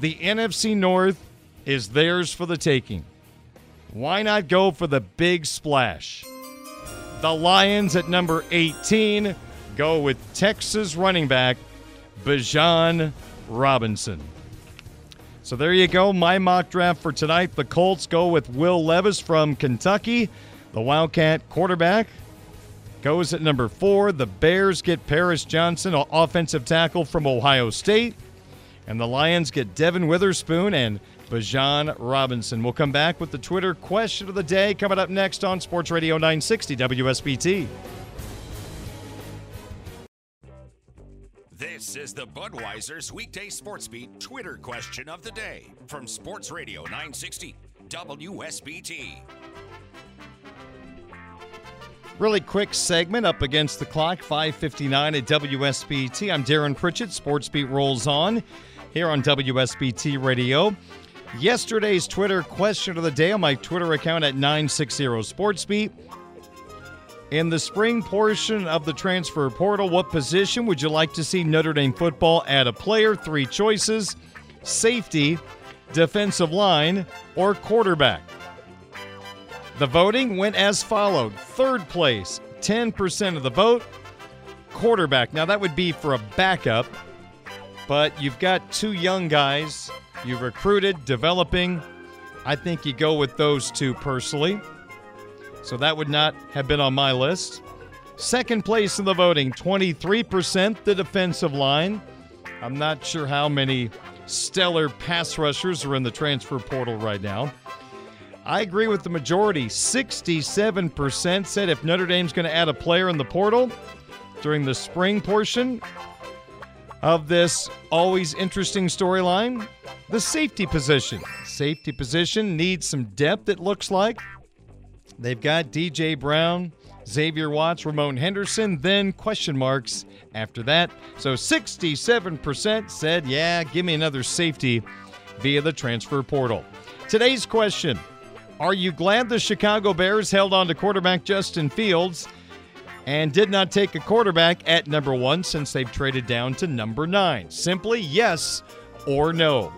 The N F C North is theirs for the taking. Why not go for the big splash? The Lions at number eighteen go with Texas running back Bijan Robinson. So there you go, my mock draft for tonight. The Colts go with Will Levis from Kentucky. The Wildcat quarterback goes at number four. The Bears get Paris Johnson, an offensive tackle from Ohio State. And the Lions get Devin Witherspoon and Bijan Robinson. We'll come back with the Twitter question of the day coming up next on Sports Radio nine sixty W S B T. This is the Budweiser's Weekday Sports Beat Twitter question of the day from Sports Radio nine sixty W S B T. Really quick segment up against the clock, five fifty-nine at W S B T. I'm Darin Pritchett. Sports Beat rolls on here on W S B T Radio. Yesterday's Twitter question of the day on my Twitter account at nine sixty Sports Beat. In the spring portion of the transfer portal, what position would you like to see Notre Dame football add a player? Three choices: safety, defensive line, or quarterback. The voting went as followed. Third place, ten percent of the vote, quarterback. Now that would be for a backup, but you've got two young guys you've recruited, developing. I think you go with those two personally. So that would not have been on my list. Second place in the voting, twenty-three percent, the defensive line. I'm not sure how many stellar pass rushers are in the transfer portal right now. I agree with the majority. sixty-seven percent said if Notre Dame's going to add a player in the portal during the spring portion of this always interesting storyline, the safety position. Safety position needs some depth, it looks like. They've got D J Brown, Xavier Watts, Ramon Henderson, then question marks after that. So sixty-seven percent said, yeah, give me another safety via the transfer portal. Today's question, are you glad the Chicago Bears held on to quarterback Justin Fields and did not take a quarterback at number one since they've traded down to number nine? Simply yes or no.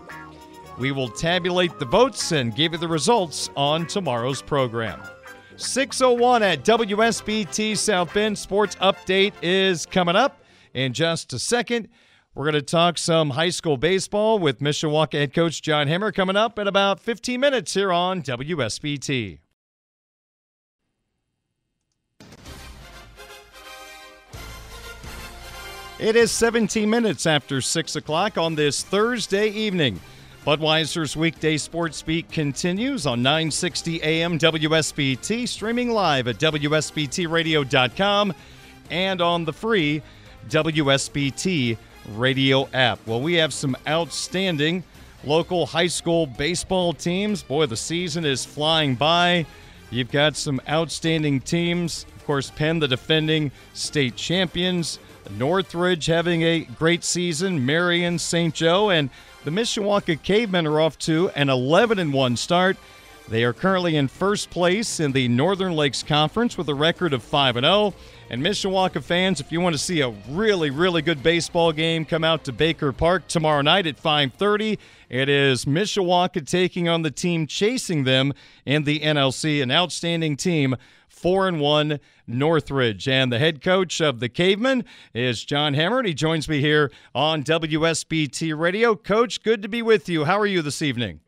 We will tabulate the votes and give you the results on tomorrow's program. six oh one at W S B T South Bend. Sports update is coming up in just a second. We're going to talk some high school baseball with Mishawaka head coach John Hemmer coming up in about fifteen minutes here on W S B T. It is seventeen minutes after six o'clock on this Thursday evening. Budweiser's Weekday Sports Beat continues on nine sixty A M W S B T, streaming live at W S B T radio dot com and on the free W S B T radio app. Well, we have some outstanding local high school baseball teams. Boy, the season is flying by. You've got some outstanding teams. Of course, Penn, the defending state champions. Northridge having a great season. Marion, Saint Joe, and the Mishawaka Cavemen are off to an eleven and one start. They are currently in first place in the Northern Lakes Conference with a record of five and oh. And Mishawaka fans, if you want to see a really, really good baseball game, come out to Baker Park tomorrow night at five thirty. It is Mishawaka taking on the team chasing them in the N L C, an outstanding team, four and one Northridge. And the head coach of the Cavemen is John Hemmer. He joins me here on W S B T Radio. Coach, good to be with you. How are you this evening?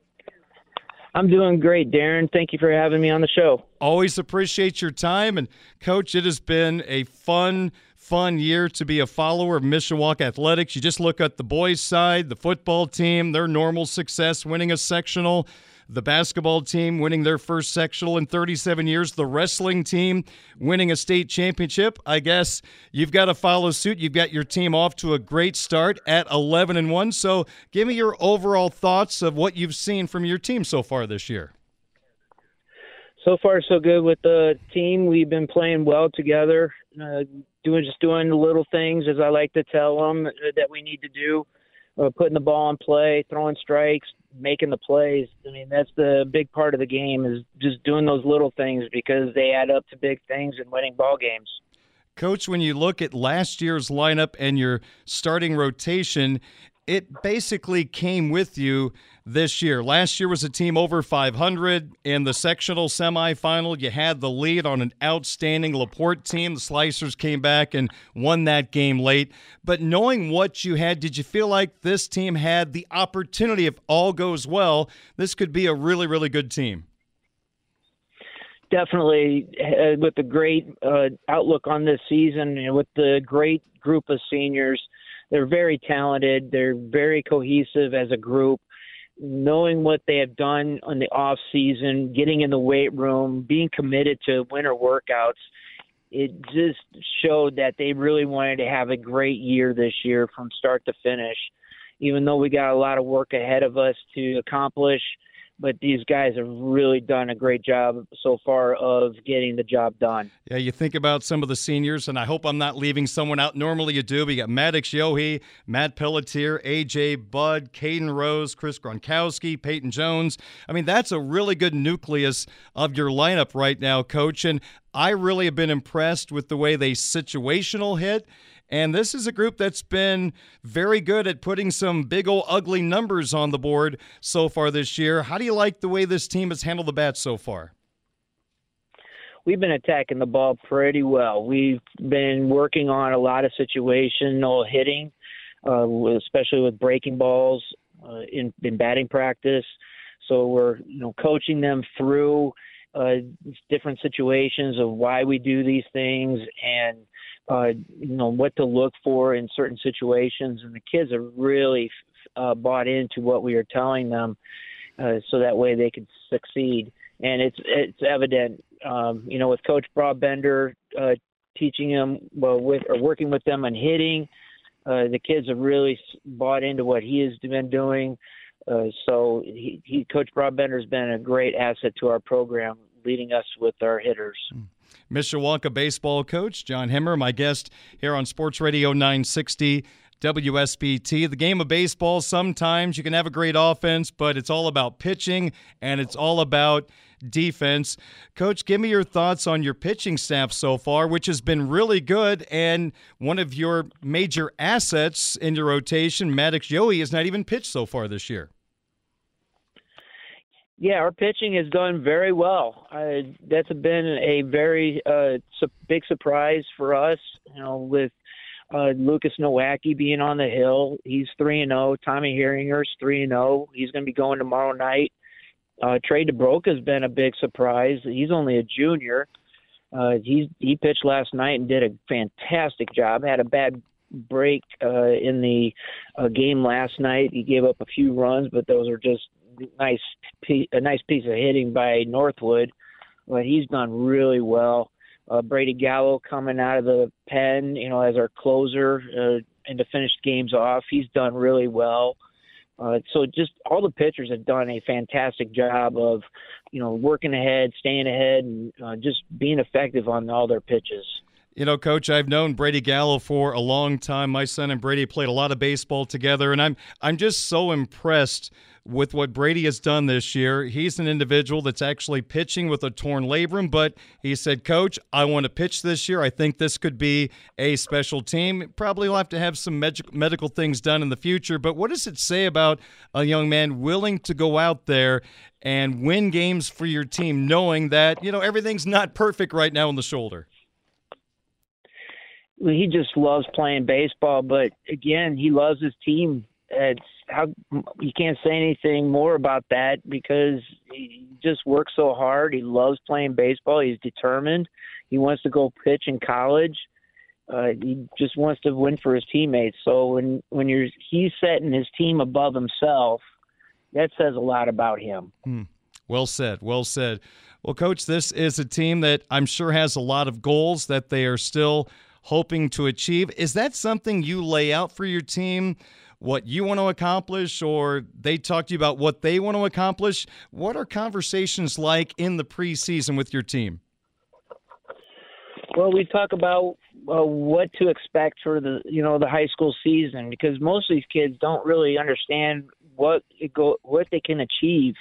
I'm doing great, Darin. Thank you for having me on the show. Always appreciate your time. And, Coach, it has been a fun, fun year to be a follower of Mishawaka athletics. You just look at the boys' side, the football team, their normal success, winning a sectional, the basketball team winning their first sectional in thirty-seven years, the wrestling team winning a state championship. I guess you've got to follow suit. You've got your team off to a great start at eleven and one. So give me your overall thoughts of what you've seen from your team so far this year. So far, so good with the team. We've been playing well together, uh, doing just doing the little things, as I like to tell them, uh, that we need to do. Uh, putting the ball in play, throwing strikes, making the plays. I mean, that's the big part of the game is just doing those little things because they add up to big things and winning ball games. Coach, when you look at last year's lineup and your starting rotation, it basically came with you this year. Last year was a team over five hundred. In the sectional semifinal, you had the lead on an outstanding LaPorte team. The Slicers came back and won that game late. But knowing what you had, did you feel like this team had the opportunity, if all goes well, this could be a really, really good team? Definitely, uh, with the great uh, outlook on this season, you know, with the great group of seniors, they're very talented. They're very cohesive as a group. Knowing what they have done on the off season, getting in the weight room, being committed to winter workouts, it just showed that they really wanted to have a great year this year from start to finish. Even though we got a lot of work ahead of us to accomplish, but these guys have really done a great job so far of getting the job done. Yeah, you think about some of the seniors, and I hope I'm not leaving someone out. Normally you do, but you got Maddox Yohe, Matt Pelletier, A J. Budd, Caden Rose, Chris Gronkowski, Peyton Jones. I mean, that's a really good nucleus of your lineup right now, Coach, and I really have been impressed with the way they situational hit. And this is a group that's been very good at putting some big old ugly numbers on the board so far this year. How do you like the way this team has handled the bat so far? We've been attacking the ball pretty well. We've been working on a lot of situational hitting, uh, especially with breaking balls uh, in, in batting practice. So we're you know coaching them through uh, different situations of why we do these things and, uh, you know, what to look for in certain situations. And the kids are really uh, bought into what we are telling them uh, so that way they could succeed. And it's it's evident, um, you know, with Coach Braubender uh, teaching them well, with or working with them on hitting, uh, the kids have really bought into what he has been doing. Uh, so he, he, Coach Braubender has been a great asset to our program, leading us with our hitters. Mishawaka baseball coach John Hemmer, my guest here on Sports Radio nine sixty W S B T. The game of baseball, sometimes you can have a great offense, but it's all about pitching and it's all about defense. Coach, give me your thoughts on your pitching staff so far, which has been really good, and one of your major assets in your rotation, Maddox Yowie, has not even pitched so far this year. Yeah, our pitching has done very well. Uh, that's been a very uh, su- big surprise for us, you know, with Uh, Lucas Nowacki being on the hill. He's three and oh. Tommy Herringer's three and oh. He's going to be going tomorrow night. Uh, Trey DeBroca's been a big surprise. He's only a junior. Uh, he's, he pitched last night and did a fantastic job. Had a bad break uh, in the uh, game last night. He gave up a few runs, but those are just nice, a nice piece of hitting by Northwood. But he's done really well. Uh, Brady Gallo coming out of the pen, you know, as our closer uh, and to finish games off. He's done really well. Uh, so just all the pitchers have done a fantastic job of, you know, working ahead, staying ahead, and uh, just being effective on all their pitches. You know, Coach, I've known Brady Gallo for a long time. My son and Brady played a lot of baseball together, and I'm I'm just so impressed with what Brady has done this year. He's an individual that's actually pitching with a torn labrum, but he said, Coach, I want to pitch this year. I think this could be a special team. Probably will have to have some med- medical things done in the future, but what does it say about a young man willing to go out there and win games for your team, knowing that, you know, everything's not perfect right now on the shoulder? He just loves playing baseball, but again, he loves his team. It's how you can't say anything more about that because he just works so hard. He loves playing baseball. He's determined. He wants to go pitch in college. Uh, he just wants to win for his teammates. So when when you're he's setting his team above himself, that says a lot about him. Hmm. Well said. Well said. Well, Coach, this is a team that I'm sure has a lot of goals that they are still hoping to achieve. Is that something you lay out for your team, what you want to accomplish, or they talk to you about what they want to accomplish? What are conversations like in the preseason with your team? Well, we talk about uh, what to expect for the, you know, the high school season, because most of these kids don't really understand what it go, what they can achieve,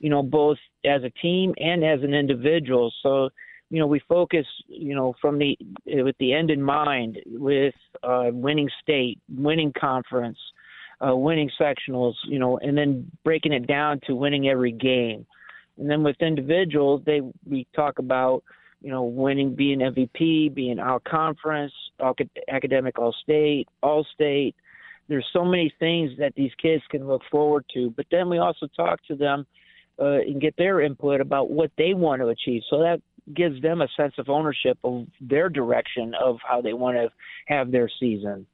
you know, both as a team and as an individual. So, you know, we focus, you know, from the with the end in mind, with uh, winning state, winning conference, uh, winning sectionals, you know, and then breaking it down to winning every game. And then with individuals, they we talk about, you know, winning, being M V P, being all conference, all academic, all state, all state. There's so many things that these kids can look forward to. But then we also talk to them uh, and get their input about what they want to achieve. So that gives them a sense of ownership of their direction of how they want to have their season.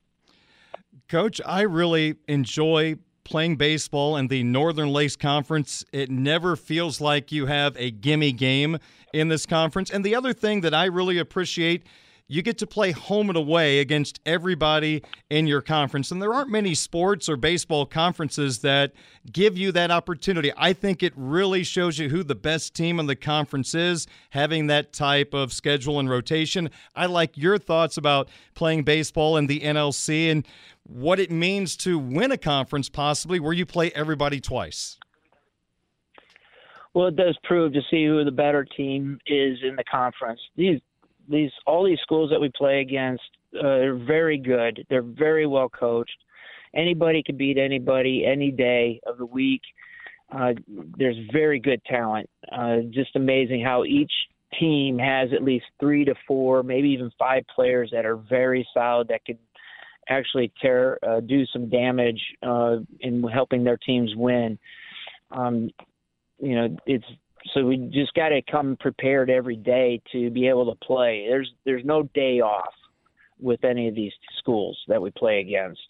Coach, I really enjoy playing baseball in the Northern Lakes Conference. It never feels like you have a gimme game in this conference. And the other thing that I really appreciate, you get to play home and away against everybody in your conference. And there aren't many sports or baseball conferences that give you that opportunity. I think it really shows you who the best team in the conference is, having that type of schedule and rotation. I like your thoughts about playing baseball in the N L C and what it means to win a conference possibly where you play everybody twice. Well, it does prove to see who the better team is in the conference. These These all these schools that we play against uh, are very good. They're very well coached. Anybody can beat anybody any day of the week. Uh, there's very good talent. Uh, just amazing how each team has at least three to four, maybe even five players that are very solid that could actually tear, uh, do some damage uh, in helping their teams win. Um, you know, it's So we just got to come prepared every day to be able to play. There's there's no day off with any of these schools that we play against.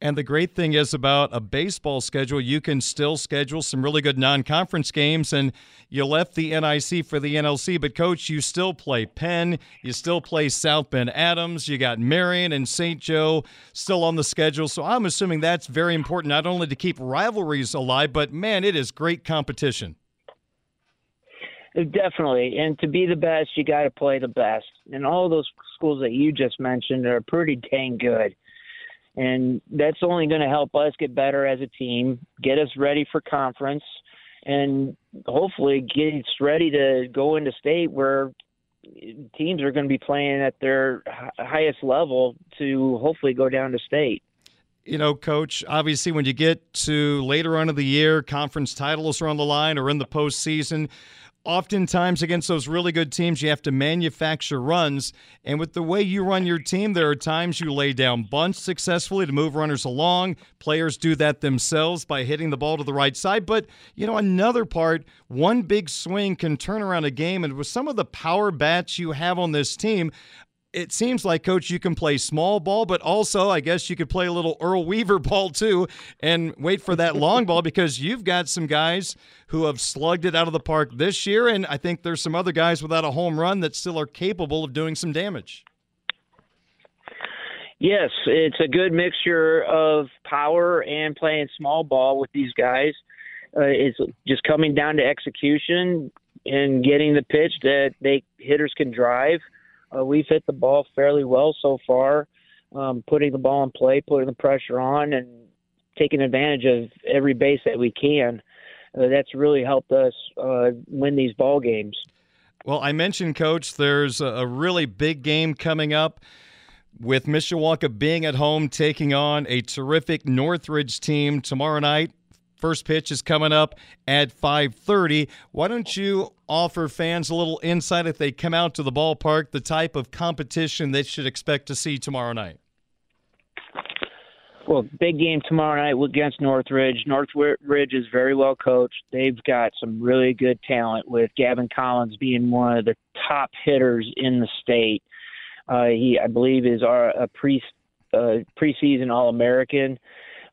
And the great thing is about a baseball schedule, you can still schedule some really good non-conference games, and you left the N I C for the N L C, but, Coach, you still play Penn, you still play South Bend Adams, you got Marion and Saint Joe still on the schedule, so I'm assuming that's very important, not only to keep rivalries alive, but, man, it is great competition. Definitely, and to be the best, you got to play the best, and all those schools that you just mentioned are pretty dang good. And that's only going to help us get better as a team, get us ready for conference, and hopefully get us ready to go into state where teams are going to be playing at their highest level to hopefully go down to state. You know, Coach, obviously when you get to later on in the year, conference titles are on the line or in the postseason. Oftentimes against those really good teams, you have to manufacture runs. And with the way you run your team, there are times you lay down bunts successfully to move runners along. Players do that themselves by hitting the ball to the right side. But, you know, another part, one big swing can turn around a game. And with some of the power bats you have on this team, it seems like, Coach, you can play small ball, but also I guess you could play a little Earl Weaver ball too and wait for that long ball, because you've got some guys who have slugged it out of the park this year, and I think there's some other guys without a home run that still are capable of doing some damage. Yes, it's a good mixture of power and playing small ball with these guys. Uh, it's just coming down to execution and getting the pitch that they hitters can drive. Uh, we've hit the ball fairly well so far, um, putting the ball in play, putting the pressure on, and taking advantage of every base that we can. Uh, that's really helped us uh, win these ball games. Well, I mentioned, Coach, there's a really big game coming up with Mishawaka being at home, taking on a terrific Northridge team tomorrow night. First pitch is coming up at five thirty. Why don't you offer fans a little insight if they come out to the ballpark, the type of competition they should expect to see tomorrow night? Well, big game tomorrow night against Northridge. Northridge is very well coached. They've got some really good talent, with Gavin Collins being one of the top hitters in the state. Uh, he, I believe, is our, a pre, uh, preseason All-American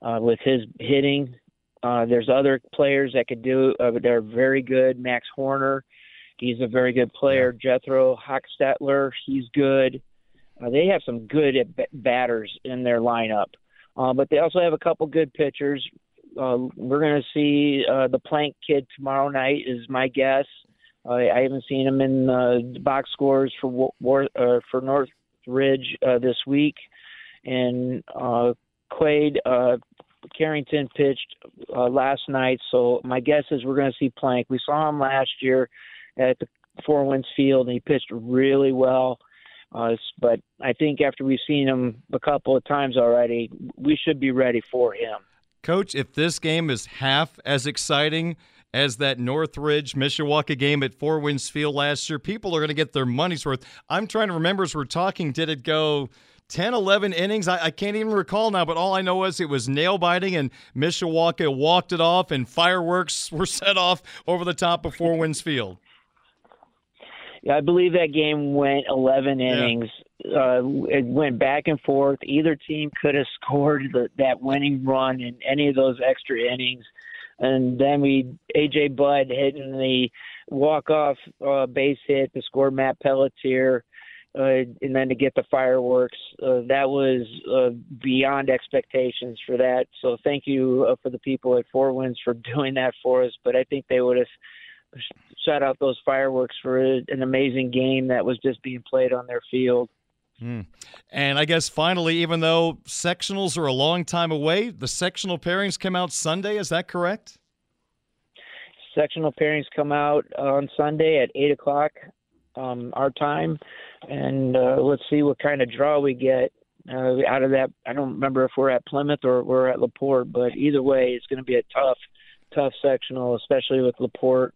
uh, with his hitting. Uh, there's other players that could do uh, – they're very good. Max Horner, he's a very good player. Jethro Hochstetler, he's good. Uh, they have some good batters in their lineup. Uh, but they also have a couple good pitchers. Uh, we're going to see uh, the Plank kid tomorrow night is my guess. Uh, I haven't seen him in the box scores for, War, uh, for Northridge uh, this week. And uh, Quade uh, – Carrington pitched uh, last night, so my guess is we're going to see Plank. We saw him last year at the Four Winds Field, and he pitched really well. Uh, but I think after we've seen him a couple of times already, we should be ready for him. Coach, if this game is half as exciting as that Northridge-Mishawaka game at Four Winds Field last year, people are going to get their money's worth. I'm trying to remember as we're talking, did it go – ten, eleven innings? I, I can't even recall now, but all I know is it was nail-biting, and Mishawaka walked it off, and fireworks were set off over the top of Four Winds Field. Yeah, I believe that game went eleven innings. Yeah. Uh, it went back and forth. Either team could have scored the, that winning run in any of those extra innings. And then we A J. Budd hitting the walk-off uh, base hit to score Matt Pelletier. Uh, and then to get the fireworks, uh, that was uh, beyond expectations for that. So thank you uh, for the people at Four Winds for doing that for us. But I think they would have shot out those fireworks for an amazing game that was just being played on their field. Mm. And I guess finally, even though sectionals are a long time away, the sectional pairings come out Sunday. Is that correct? Sectional pairings come out on Sunday at eight o'clock. Um, our time, and uh, let's see what kind of draw we get uh, out of that. I don't remember if we're at Plymouth or we're at LaPorte, but either way, it's going to be a tough, tough sectional, especially with LaPorte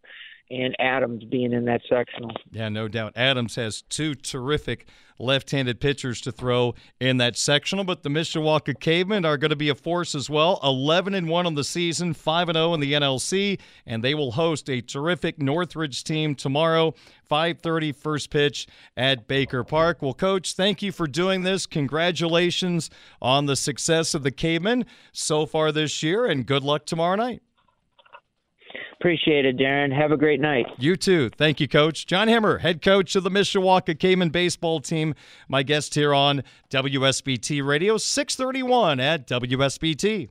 and Adams being in that sectional. Yeah, no doubt. Adams has two terrific left-handed pitchers to throw in that sectional, but the Mishawaka Cavemen are going to be a force as well. eleven and one on the season, five and oh in the N L C, and they will host a terrific Northridge team tomorrow, five thirty first pitch at Baker Park. Well, Coach, thank you for doing this. Congratulations on the success of the Cavemen so far this year, and good luck tomorrow night. Appreciate it, Darin. Have a great night. You too. Thank you, Coach. John Hemmer, head coach of the Mishawaka Cayman baseball team, my guest here on W S B T Radio, six thirty-one at W S B T.